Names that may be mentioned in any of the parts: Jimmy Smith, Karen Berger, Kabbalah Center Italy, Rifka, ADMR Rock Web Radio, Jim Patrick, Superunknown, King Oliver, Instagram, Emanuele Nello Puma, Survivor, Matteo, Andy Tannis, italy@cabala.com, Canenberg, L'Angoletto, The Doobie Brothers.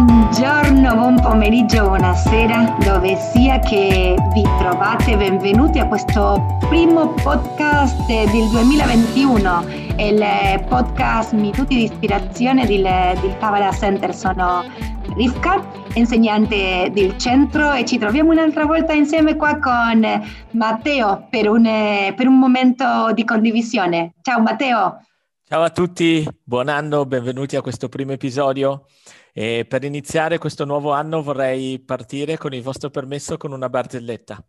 Buongiorno, buon pomeriggio, buonasera, dove sia che vi trovate, benvenuti a questo primo podcast del 2021, il podcast Minuti di Ispirazione del Kabbalah Center. Sono Rifka, insegnante del centro, e ci troviamo un'altra volta insieme qua con Matteo per un momento di condivisione. Ciao Matteo! Ciao a tutti, buon anno, benvenuti a questo primo episodio. E per iniziare questo nuovo anno vorrei partire, con il vostro permesso, con una barzelletta.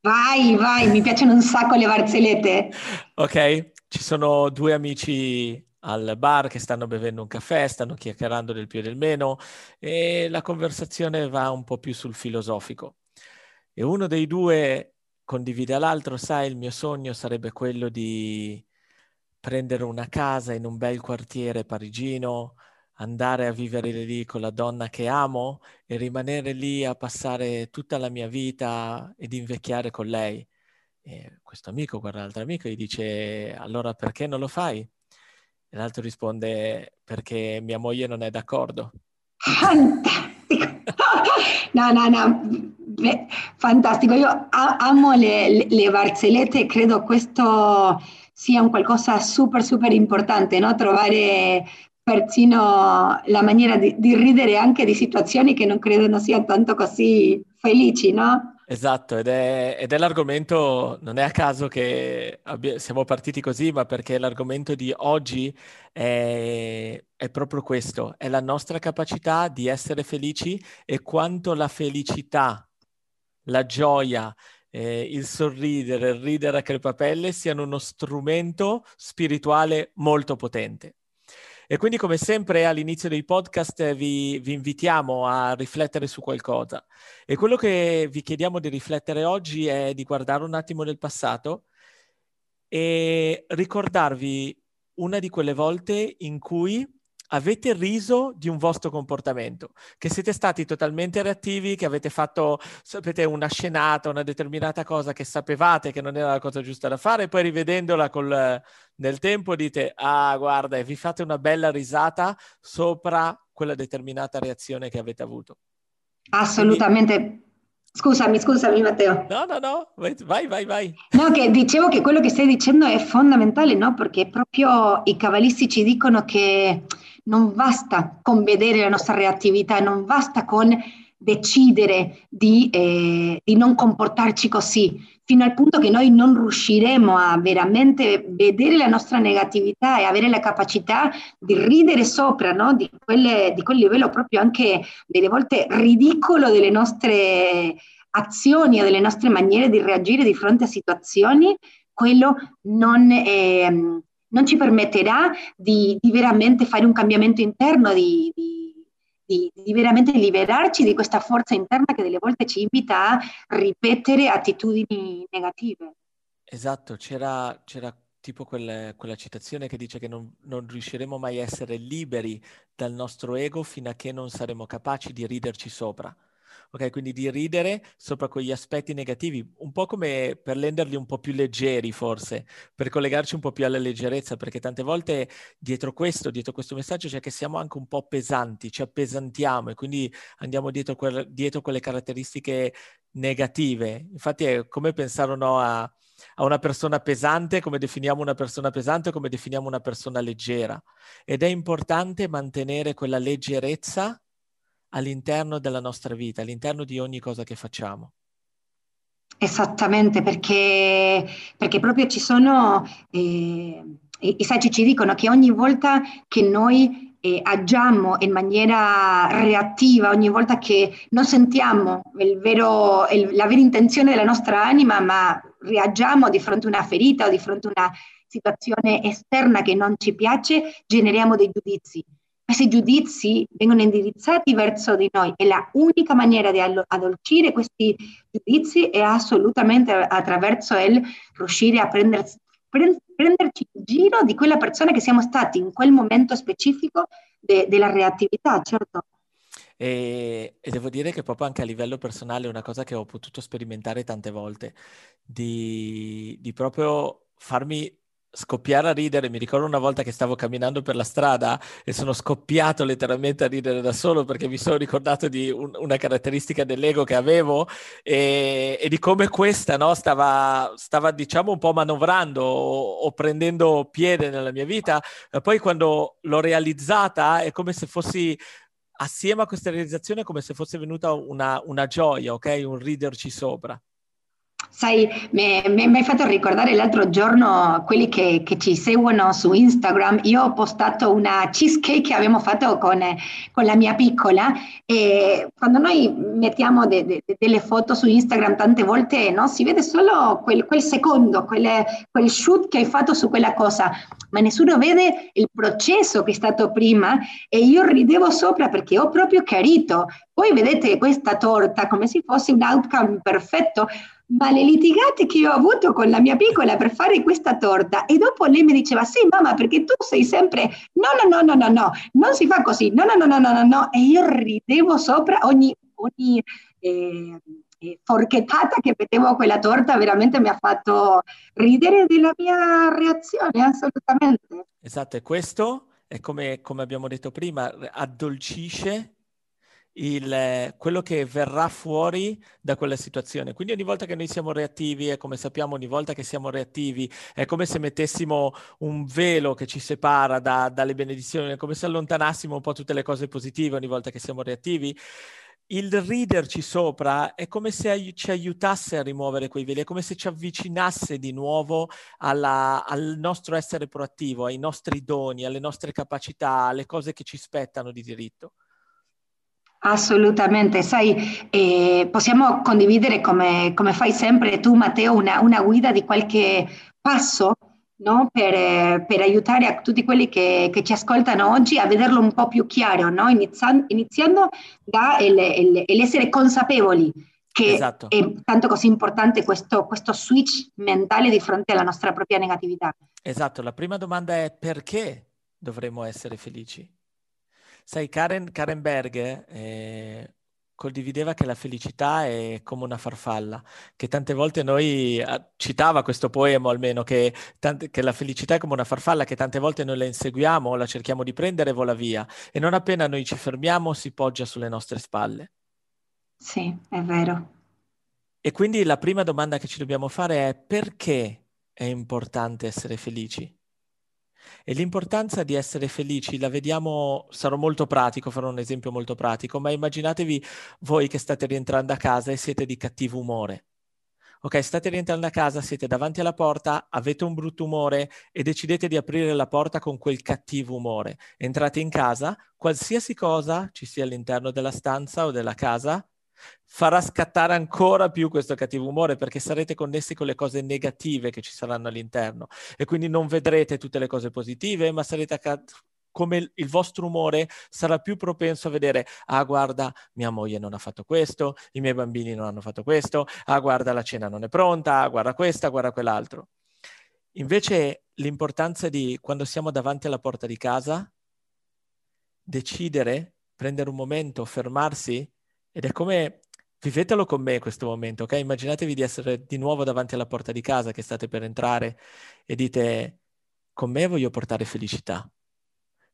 Vai, mi piacciono un sacco le barzellette. Ok, ci sono due amici al bar che stanno bevendo un caffè, stanno chiacchierando del più e del meno e la conversazione va un po' più sul filosofico. E uno dei due condivide all'altro: sai, il mio sogno sarebbe quello di prendere una casa in un bel quartiere parigino, andare a vivere lì con la donna che amo e rimanere lì a passare tutta la mia vita ed invecchiare con lei. E questo amico guarda l'altro amico e gli dice: allora perché non lo fai? E l'altro risponde: perché mia moglie non è d'accordo. Fantastico! No. Beh, fantastico, io amo le barzellette, credo questo sia un qualcosa super importante, no? Trovare persino la maniera di ridere anche di situazioni che non credono siano tanto così felici, no? Esatto, ed è l'argomento, non è a caso che siamo partiti così, ma perché l'argomento di oggi è proprio questo, è la nostra capacità di essere felici e quanto la felicità, la gioia, il sorridere, il ridere a crepapelle siano uno strumento spirituale molto potente. E quindi, come sempre, all'inizio dei podcast vi invitiamo a riflettere su qualcosa. E quello che vi chiediamo di riflettere oggi è di guardare un attimo nel passato e ricordarvi una di quelle volte in cui avete riso di un vostro comportamento, che siete stati totalmente reattivi, che avete fatto, sapete, una scenata, una determinata cosa che sapevate che non era la cosa giusta da fare, e poi rivedendola nel tempo dite: ah, guarda, e vi fate una bella risata sopra quella determinata reazione che avete avuto. Assolutamente. Quindi... Scusami Matteo. No, vai. No, che dicevo che quello che stai dicendo è fondamentale, no? Perché proprio i cabalisti ci dicono che non basta con vedere la nostra reattività, non basta con decidere di non comportarci così, fino al punto che noi non riusciremo a veramente vedere la nostra negatività e avere la capacità di ridere sopra, no? Di quel livello proprio anche delle volte ridicolo delle nostre azioni o delle nostre maniere di reagire di fronte a situazioni. Quello non ci permetterà di veramente fare un cambiamento interno, di veramente liberarci di questa forza interna che delle volte ci invita a ripetere attitudini negative. Esatto, c'era tipo quella citazione che dice che non riusciremo mai a essere liberi dal nostro ego fino a che non saremo capaci di riderci sopra. Ok, quindi di ridere sopra quegli aspetti negativi, un po' come per renderli un po' più leggeri forse, per collegarci un po' più alla leggerezza, perché tante volte dietro questo messaggio c'è che siamo anche un po' pesanti, ci appesantiamo e quindi andiamo dietro quelle caratteristiche negative. Infatti è come pensare, no, a una persona pesante, come definiamo una persona pesante, come definiamo una persona leggera. Ed è importante mantenere quella leggerezza all'interno della nostra vita, all'interno di ogni cosa che facciamo. Esattamente, perché proprio ci sono, i saggi ci dicono che ogni volta che noi agiamo in maniera reattiva, ogni volta che non sentiamo la vera intenzione della nostra anima, ma reagiamo di fronte a una ferita o di fronte a una situazione esterna che non ci piace, generiamo dei giudizi. Questi giudizi vengono indirizzati verso di noi e la unica maniera di addolcire questi giudizi è assolutamente attraverso il riuscire a prenderci in giro di quella persona che siamo stati in quel momento specifico della reattività, certo. E devo dire che proprio anche a livello personale è una cosa che ho potuto sperimentare tante volte, di proprio farmi scoppiare a ridere. Mi ricordo una volta che stavo camminando per la strada e sono scoppiato letteralmente a ridere da solo, perché mi sono ricordato di una caratteristica dell'ego che avevo e di come questa, no, stava diciamo un po' manovrando o prendendo piede nella mia vita. Poi quando l'ho realizzata è come se fossi, assieme a questa realizzazione, come se fosse venuta una gioia, ok? Un riderci sopra. Sai, mi hai fatto ricordare l'altro giorno quelli che ci seguono su Instagram. Io ho postato una cheesecake che abbiamo fatto con la mia piccola, e quando noi mettiamo delle foto su Instagram tante volte, no, si vede solo quel secondo, quel shoot che hai fatto su quella cosa, ma nessuno vede il processo che è stato prima, e io ridevo sopra perché ho proprio chiarito. Voi vedete questa torta come se fosse un outcome perfetto, ma le litigate che ho avuto con la mia piccola per fare questa torta, e dopo lei mi diceva: sì mamma, perché tu sei sempre no, non si fa così, no, e io ridevo sopra ogni forchettata che mettevo a quella torta. Veramente mi ha fatto ridere della mia reazione, assolutamente. Esatto, e questo è come abbiamo detto prima, addolcisce quello che verrà fuori da quella situazione. Quindi ogni volta che noi siamo reattivi, e come sappiamo ogni volta che siamo reattivi è come se mettessimo un velo che ci separa dalle benedizioni, è come se allontanassimo un po' tutte le cose positive ogni volta che siamo reattivi. Il riderci sopra è come se ci aiutasse a rimuovere quei veli, è come se ci avvicinasse di nuovo al nostro essere proattivo, ai nostri doni, alle nostre capacità, alle cose che ci spettano di diritto. Assolutamente, sai, possiamo condividere, come fai sempre tu Matteo, una guida di qualche passo, no? Per aiutare a tutti quelli che ci ascoltano oggi a vederlo un po' più chiaro, no? Iniziando da l'essere consapevoli, che esatto. È tanto così importante questo switch mentale di fronte alla nostra propria negatività. Esatto, la prima domanda è: perché dovremmo essere felici? Sai, Karen Berger condivideva che la felicità è come una farfalla, che tante volte noi, citava questo poema almeno, che la felicità è come una farfalla, che tante volte noi la inseguiamo, la cerchiamo di prendere e vola via, e non appena noi ci fermiamo si poggia sulle nostre spalle. Sì, è vero. E quindi la prima domanda che ci dobbiamo fare è: perché è importante essere felici? E l'importanza di essere felici la vediamo, sarò molto pratico, farò un esempio molto pratico, ma immaginatevi voi che state rientrando a casa e siete di cattivo umore. Ok, state rientrando a casa, siete davanti alla porta, avete un brutto umore e decidete di aprire la porta con quel cattivo umore. Entrate in casa, qualsiasi cosa ci sia all'interno della stanza o della casa farà scattare ancora più questo cattivo umore, perché sarete connessi con le cose negative che ci saranno all'interno, e quindi non vedrete tutte le cose positive, ma sarete come il vostro umore sarà più propenso a vedere: ah guarda, mia moglie non ha fatto questo, i miei bambini non hanno fatto questo, ah guarda, la cena non è pronta, ah guarda questa, guarda quell'altro. Invece l'importanza di, quando siamo davanti alla porta di casa, decidere, prendere un momento, fermarsi. Ed è come, vivetelo con me questo momento, ok? Immaginatevi di essere di nuovo davanti alla porta di casa, che state per entrare, e dite: con me voglio portare felicità.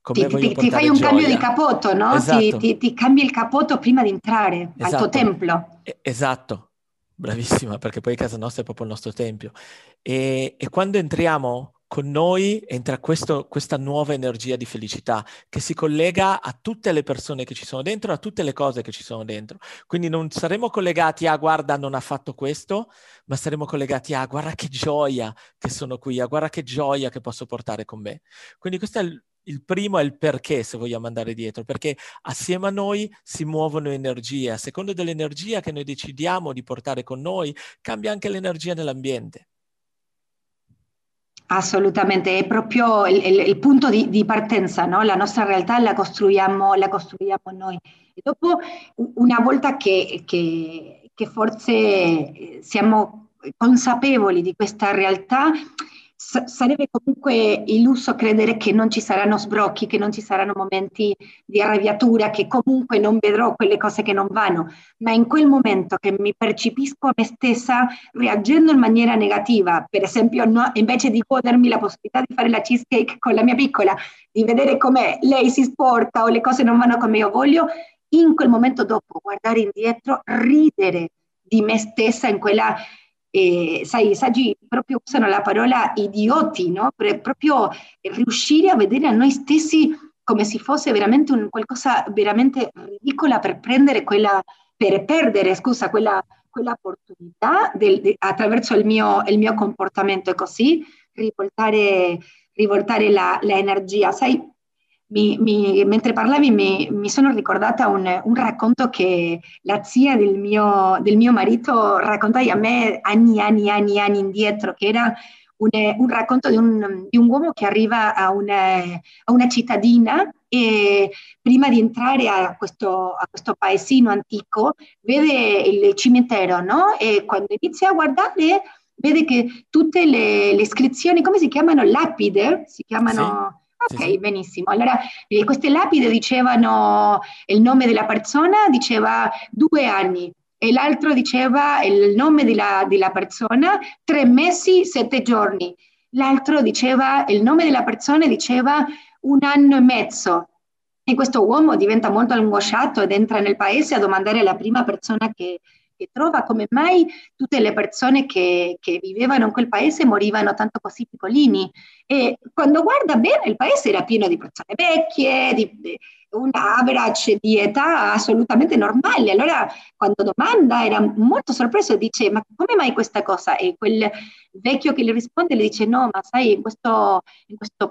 Con me voglio portare gioia. Ti fai un cambio di capotto, no? Esatto. Ti cambi il capotto prima di entrare, esatto, al tuo templo. Esatto, bravissima, perché poi casa nostra è proprio il nostro tempio. E quando entriamo, con noi entra questa nuova energia di felicità che si collega a tutte le persone che ci sono dentro, a tutte le cose che ci sono dentro. Quindi non saremo collegati a guarda non ha fatto questo, ma saremo collegati a guarda che gioia che sono qui, a guarda che gioia che posso portare con me. Quindi questo è il primo, è il perché, se vogliamo andare dietro, perché assieme a noi si muovono energie. A seconda dell'energia che noi decidiamo di portare con noi, cambia anche l'energia nell'ambiente. Assolutamente, è proprio il punto di partenza, no? La nostra realtà la costruiamo noi. E dopo, una volta che forse siamo consapevoli di questa realtà, sarebbe comunque illuso credere che non ci saranno sbrocchi, che non ci saranno momenti di arrabbiatura, che comunque non vedrò quelle cose che non vanno, ma in quel momento che mi percepisco a me stessa reagendo in maniera negativa, per esempio no, invece di godermi la possibilità di fare la cheesecake con la mia piccola, di vedere come lei si sporca o le cose non vanno come io voglio, in quel momento dopo guardare indietro, ridere di me stessa in quella... sai, i saggi proprio usano la parola idioti, no? Per proprio riuscire a vedere a noi stessi come se fosse veramente un qualcosa veramente ridicola per prendere quella, per perdere, scusa, quella opportunità attraverso il mio comportamento, e così rivoltare la energia. Sai, mentre parlavi mi sono ricordata un racconto che la zia del mio marito raccontai a me anni indietro, che era un racconto di un uomo che arriva a una cittadina e prima di entrare a questo paesino antico vede il cimitero, no? E quando inizia a guardare vede che tutte le iscrizioni, come si chiamano? Lapide, si chiamano... Sì. Ok, benissimo. Allora, queste lapidi dicevano il nome della persona, diceva 2 anni, e l'altro diceva il nome della persona, 3 mesi, 7 giorni. L'altro diceva il nome della persona, diceva 1 anno e mezzo. E questo uomo diventa molto angosciato ed entra nel paese a domandare alla prima persona che trova come mai tutte le persone che vivevano in quel paese morivano tanto così piccolini. E quando guarda bene, il paese era pieno di persone vecchie, di un average di età assolutamente normale. Allora quando domanda era molto sorpreso e dice: ma come mai questa cosa? E quel vecchio che le risponde le dice: no, ma sai, in questo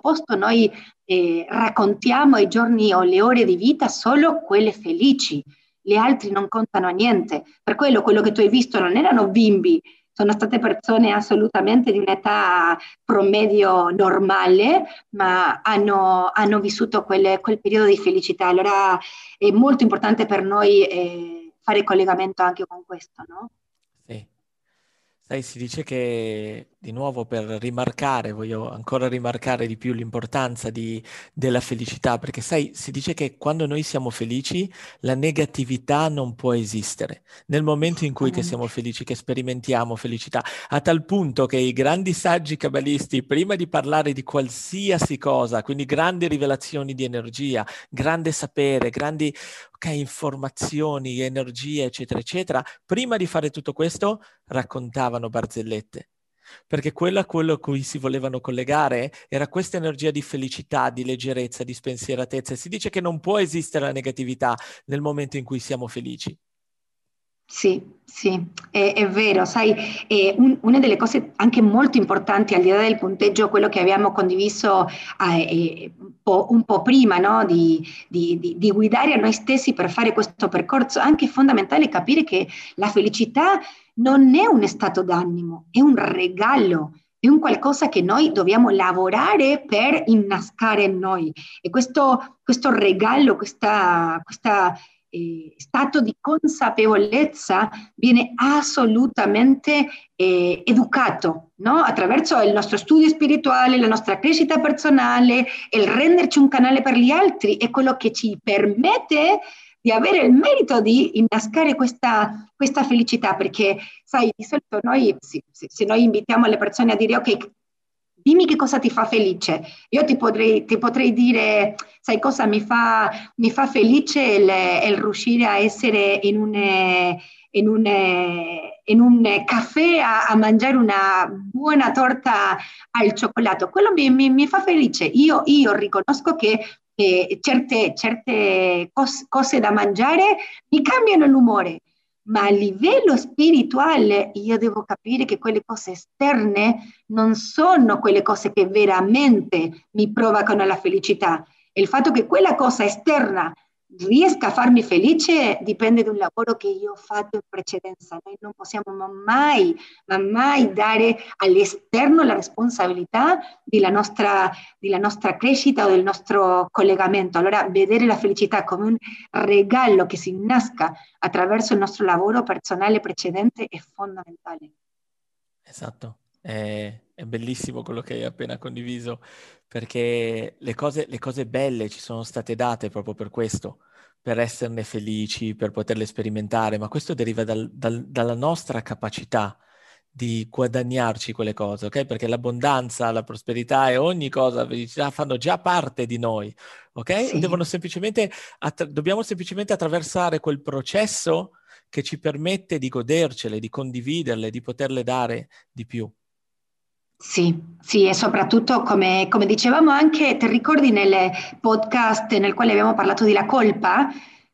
posto noi raccontiamo i giorni o le ore di vita solo quelle felici. Gli altri non contano niente, per quello che tu hai visto non erano bimbi, sono state persone assolutamente di un'età promedio normale, ma hanno vissuto quel periodo di felicità. Allora è molto importante per noi fare collegamento anche con questo, no? Sì. Sai, si dice che, di nuovo per rimarcare, voglio ancora rimarcare di più l'importanza della felicità, perché sai, si dice che quando noi siamo felici la negatività non può esistere. Nel momento in cui che siamo felici, che sperimentiamo felicità, a tal punto che i grandi saggi cabalisti, prima di parlare di qualsiasi cosa, quindi grandi rivelazioni di energia, grande sapere, grandi informazioni, energie, eccetera, eccetera, prima di fare tutto questo raccontavano barzellette, perché quello a cui si volevano collegare era questa energia di felicità, di leggerezza, di spensieratezza. Si dice che non può esistere la negatività nel momento in cui siamo felici. Sì, è vero. Sai, una delle cose anche molto importanti, al di là del punteggio, quello che abbiamo condiviso un po' prima, no? Di guidare a noi stessi per fare questo percorso, anche è fondamentale capire che la felicità non è un stato d'animo, è un regalo, è un qualcosa che noi dobbiamo lavorare per innascare in noi. E questo regalo, questo stato di consapevolezza viene assolutamente educato, no? Attraverso il nostro studio spirituale, la nostra crescita personale, il renderci un canale per gli altri è quello che ci permette di avere il merito di innascare questa felicità, perché sai, di solito noi, se noi invitiamo le persone a dire: ok, dimmi che cosa ti fa felice, io ti potrei dire: sai cosa mi fa felice il riuscire a essere in un caffè a mangiare una buona torta al cioccolato, quello mi fa felice. Io riconosco che certe cose da mangiare mi cambiano l'umore, ma a livello spirituale io devo capire che quelle cose esterne non sono quelle cose che veramente mi provocano la felicità. E il fatto che quella cosa esterna riesca a farmi felice dipende da un lavoro che io ho fatto in precedenza. Noi non possiamo mai dare all'esterno la responsabilità della nostra crescita o del nostro collegamento. Allora vedere la felicità come un regalo che si innasca attraverso il nostro lavoro personale precedente è fondamentale. Esatto. È bellissimo quello che hai appena condiviso, perché le cose belle ci sono state date proprio per questo, per esserne felici, per poterle sperimentare, ma questo deriva dalla nostra capacità di guadagnarci quelle cose, ok? Perché l'abbondanza, la prosperità e ogni cosa fanno già parte di noi, ok? Sì. Dobbiamo semplicemente attraversare quel processo che ci permette di godercele, di condividerle, di poterle dare di più. Sì, e soprattutto come dicevamo anche, ti ricordi nel podcast nel quale abbiamo parlato della colpa?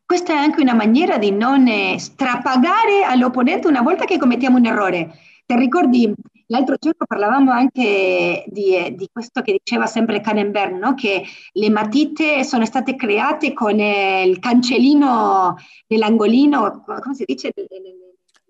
Questa è anche una maniera di non strapagare all'opponente una volta che commettiamo un errore. Ti ricordi, l'altro giorno parlavamo anche di questo che diceva sempre Canenberg, no? Che le matite sono state create con il cancellino dell'angolino, come si dice?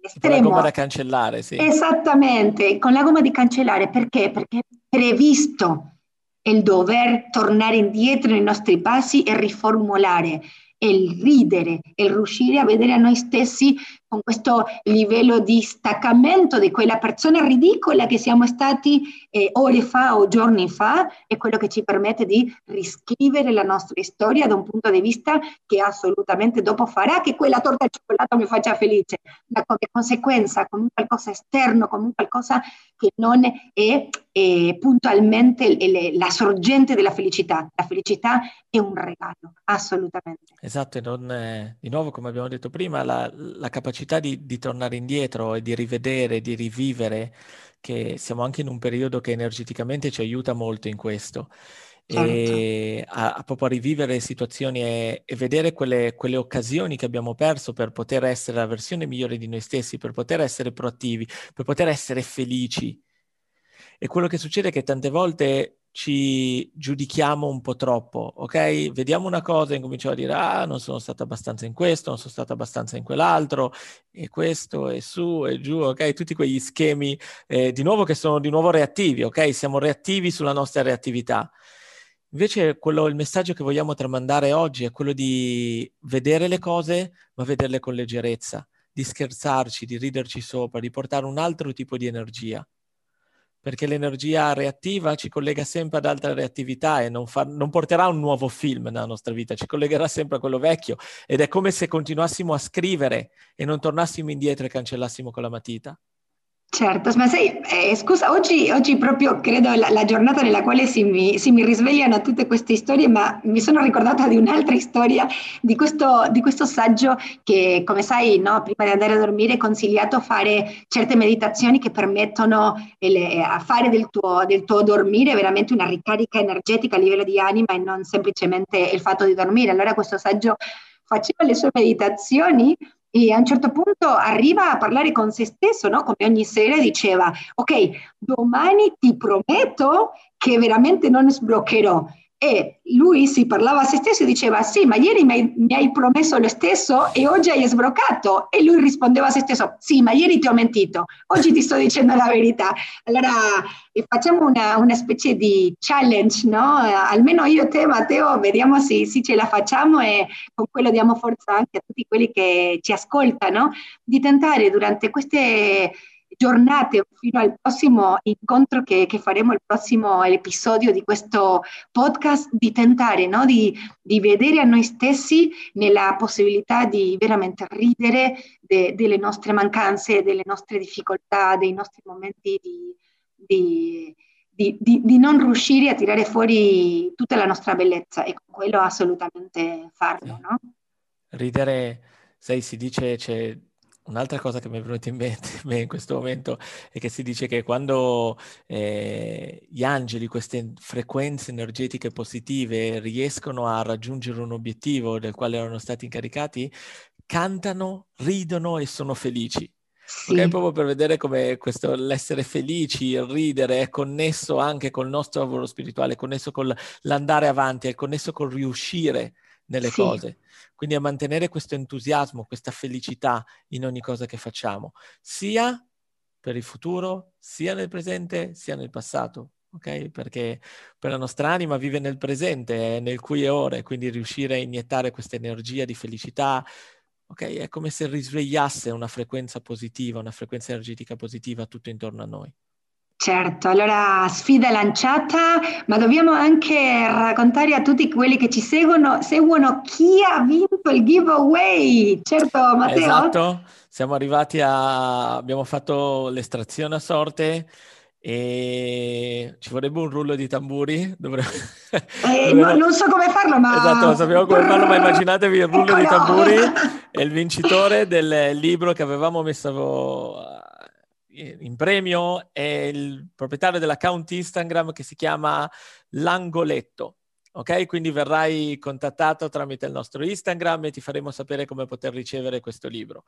Estremo. Con la gomma da cancellare, sì. Esattamente, con la gomma di cancellare. Perché? Perché è previsto il dover tornare indietro nei nostri passi e riformulare, il ridere, il riuscire a vedere a noi stessi con questo livello di staccamento di quella persona ridicola che siamo stati ore fa o giorni fa, è quello che ci permette di riscrivere la nostra storia da un punto di vista che assolutamente dopo farà che quella torta al cioccolato mi faccia felice, ma come conseguenza, come un qualcosa esterno, come un qualcosa che non è puntualmente la sorgente della felicità. La felicità è un regalo, assolutamente. Esatto, e di nuovo, come abbiamo detto prima, la capacità di tornare indietro e di rivedere, di rivivere, che siamo anche in un periodo che energeticamente ci aiuta molto in questo. Certo. E a proprio a rivivere situazioni e vedere quelle occasioni che abbiamo perso per poter essere la versione migliore di noi stessi, per poter essere proattivi, per poter essere felici. E quello che succede è che tante volte ci giudichiamo un po' troppo, ok? Vediamo una cosa e incominciamo a dire non sono stato abbastanza in questo, non sono stato abbastanza in quell'altro, e questo, e su, e giù, ok? Tutti quegli schemi, che sono di nuovo reattivi, ok? Siamo reattivi sulla nostra reattività. Invece il messaggio che vogliamo tramandare oggi è quello di vedere le cose, ma vederle con leggerezza, di scherzarci, di riderci sopra, di portare un altro tipo di energia. Perché l'energia reattiva ci collega sempre ad altre reattività e non porterà un nuovo film nella nostra vita, ci collegherà sempre a quello vecchio, ed è come se continuassimo a scrivere e non tornassimo indietro e cancellassimo con la matita. Certo, ma sai, scusa, oggi proprio credo la giornata nella quale si mi risvegliano tutte queste storie, ma mi sono ricordata di un'altra storia, di questo saggio che, come sai, no, prima di andare a dormire è consigliato fare certe meditazioni che permettono a fare del tuo dormire veramente una ricarica energetica a livello di anima e non semplicemente il fatto di dormire. Allora questo saggio faceva le sue meditazioni e a un certo punto arriva a parlare con se stesso, no? Come ogni sera diceva, ok, domani ti prometto che veramente non sbloccherò. E lui si parlava a se stesso e diceva, sì, ma ieri mi hai promesso lo stesso e oggi hai sbloccato. E lui rispondeva a se stesso, sì, ma ieri ti ho mentito, oggi ti sto dicendo la verità. Allora facciamo una specie di challenge, no? Almeno io e te, Matteo, vediamo se ce la facciamo, e con quello diamo forza anche a tutti quelli che ci ascoltano, di tentare durante queste giornate fino al prossimo incontro che faremo, il prossimo episodio di questo podcast, di tentare, no? di vedere a noi stessi nella possibilità di veramente ridere delle nostre mancanze, delle nostre difficoltà, dei nostri momenti di non riuscire a tirare fuori tutta la nostra bellezza, e con quello assolutamente farlo, no? Ridere, sai, si dice, c'è un'altra cosa che mi è venuta in mente in questo momento, è che si dice che quando gli angeli, queste frequenze energetiche positive, riescono a raggiungere un obiettivo del quale erano stati incaricati, cantano, ridono e sono felici. Sì. Okay, proprio per vedere come l'essere felici, il ridere è connesso anche col nostro lavoro spirituale, è connesso con l'andare avanti, è connesso col riuscire nelle sì. cose. Quindi a mantenere questo entusiasmo, questa felicità in ogni cosa che facciamo, sia per il futuro, sia nel presente, sia nel passato, ok? Perché per la nostra anima vive nel presente, nel qui e ora, quindi riuscire a iniettare questa energia di felicità, ok? È come se risvegliasse una frequenza positiva, una frequenza energetica positiva tutto intorno a noi. Certo, allora sfida lanciata, ma dobbiamo anche raccontare a tutti quelli che ci seguono chi ha vinto il giveaway, certo Matteo? Esatto, siamo arrivati abbiamo fatto l'estrazione a sorte e ci vorrebbe un rullo di tamburi, non so come farlo ma... Esatto, sappiamo come farlo, ma immaginatevi il rullo di tamburi e il vincitore del libro che avevamo messo in premio è il proprietario dell'account Instagram che si chiama L'Angoletto, ok? Quindi verrai contattato tramite il nostro Instagram e ti faremo sapere come poter ricevere questo libro.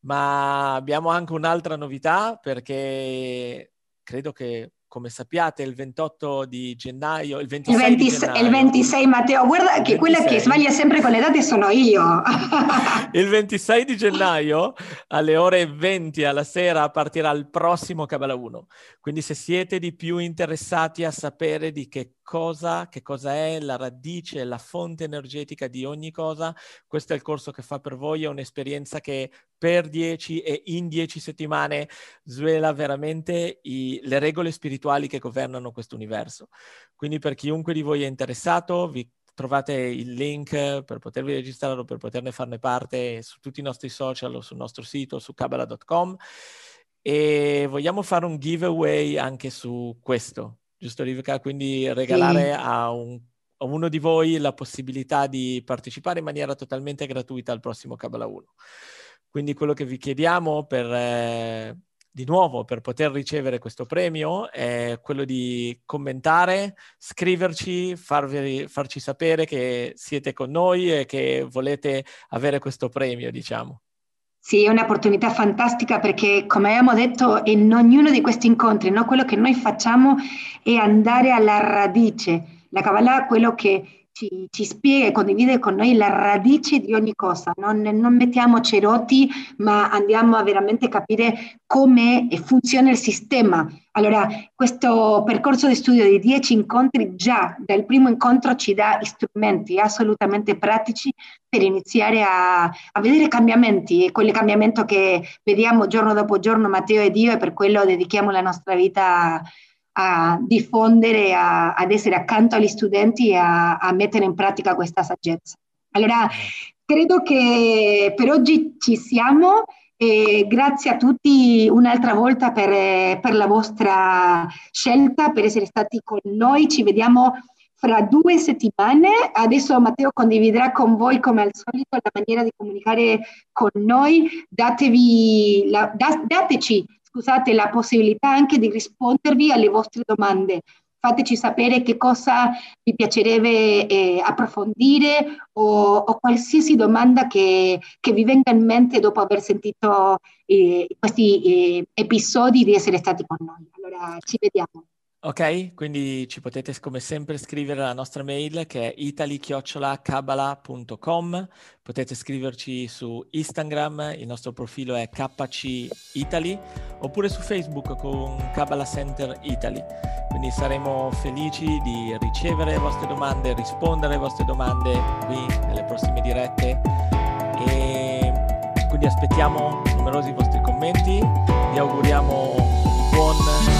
Ma abbiamo anche un'altra novità, perché credo che, come sappiate, il 28 di gennaio, il 26 di gennaio... Il 26, Matteo, guarda che quella che sbaglia sempre con le date sono io. Il 26 di gennaio, alle ore 20 alla sera, partirà il prossimo Kabbalah 1. Quindi se siete di più interessati a sapere di che cosa è la radice, la fonte energetica di ogni cosa, questo è il corso che fa per voi, è un'esperienza che... per 10 e in 10 settimane svela veramente le regole spirituali che governano questo universo. Quindi per chiunque di voi è interessato, vi trovate il link per potervi registrare o per poterne farne parte su tutti i nostri social o sul nostro sito, su Kabbalah.com. E vogliamo fare un giveaway anche su questo, giusto Rivka? Quindi regalare a uno di voi la possibilità di partecipare in maniera totalmente gratuita al prossimo Kabbalah 1. Quindi quello che vi chiediamo per poter ricevere questo premio è quello di commentare, scriverci, farci sapere che siete con noi e che volete avere questo premio, diciamo. Sì, è un'opportunità fantastica perché, come abbiamo detto, in ognuno di questi incontri, no, quello che noi facciamo è andare alla radice. La Kabbalah, quello che... Ci spiega e condivide con noi la radice di ogni cosa, non mettiamo cerotti ma andiamo a veramente capire come funziona il sistema. Allora questo percorso di studio di 10 incontri già dal primo incontro ci dà strumenti assolutamente pratici per iniziare a vedere cambiamenti, e quel cambiamento che vediamo giorno dopo giorno Matteo ed io, e per quello dedichiamo la nostra vita a diffondere, ad essere accanto agli studenti e a mettere in pratica questa saggezza. Allora, credo che per oggi ci siamo, e grazie a tutti un'altra volta per la vostra scelta, per essere stati con noi. Ci vediamo fra 2 settimane. Adesso Matteo condividerà con voi, come al solito, la maniera di comunicare con noi. Dateci la possibilità anche di rispondervi alle vostre domande. Fateci sapere che cosa vi piacerebbe approfondire o qualsiasi domanda che vi venga in mente dopo aver sentito questi episodi di essere stati con noi. Allora, ci vediamo. Ok, quindi ci potete come sempre scrivere alla nostra mail che è italy@cabala.com, potete scriverci su Instagram, il nostro profilo è KCitaly, oppure su Facebook con Kabbalah Center Italy. Quindi saremo felici di ricevere le vostre domande, rispondere alle vostre domande qui nelle prossime dirette, e quindi aspettiamo numerosi vostri commenti, vi auguriamo un buon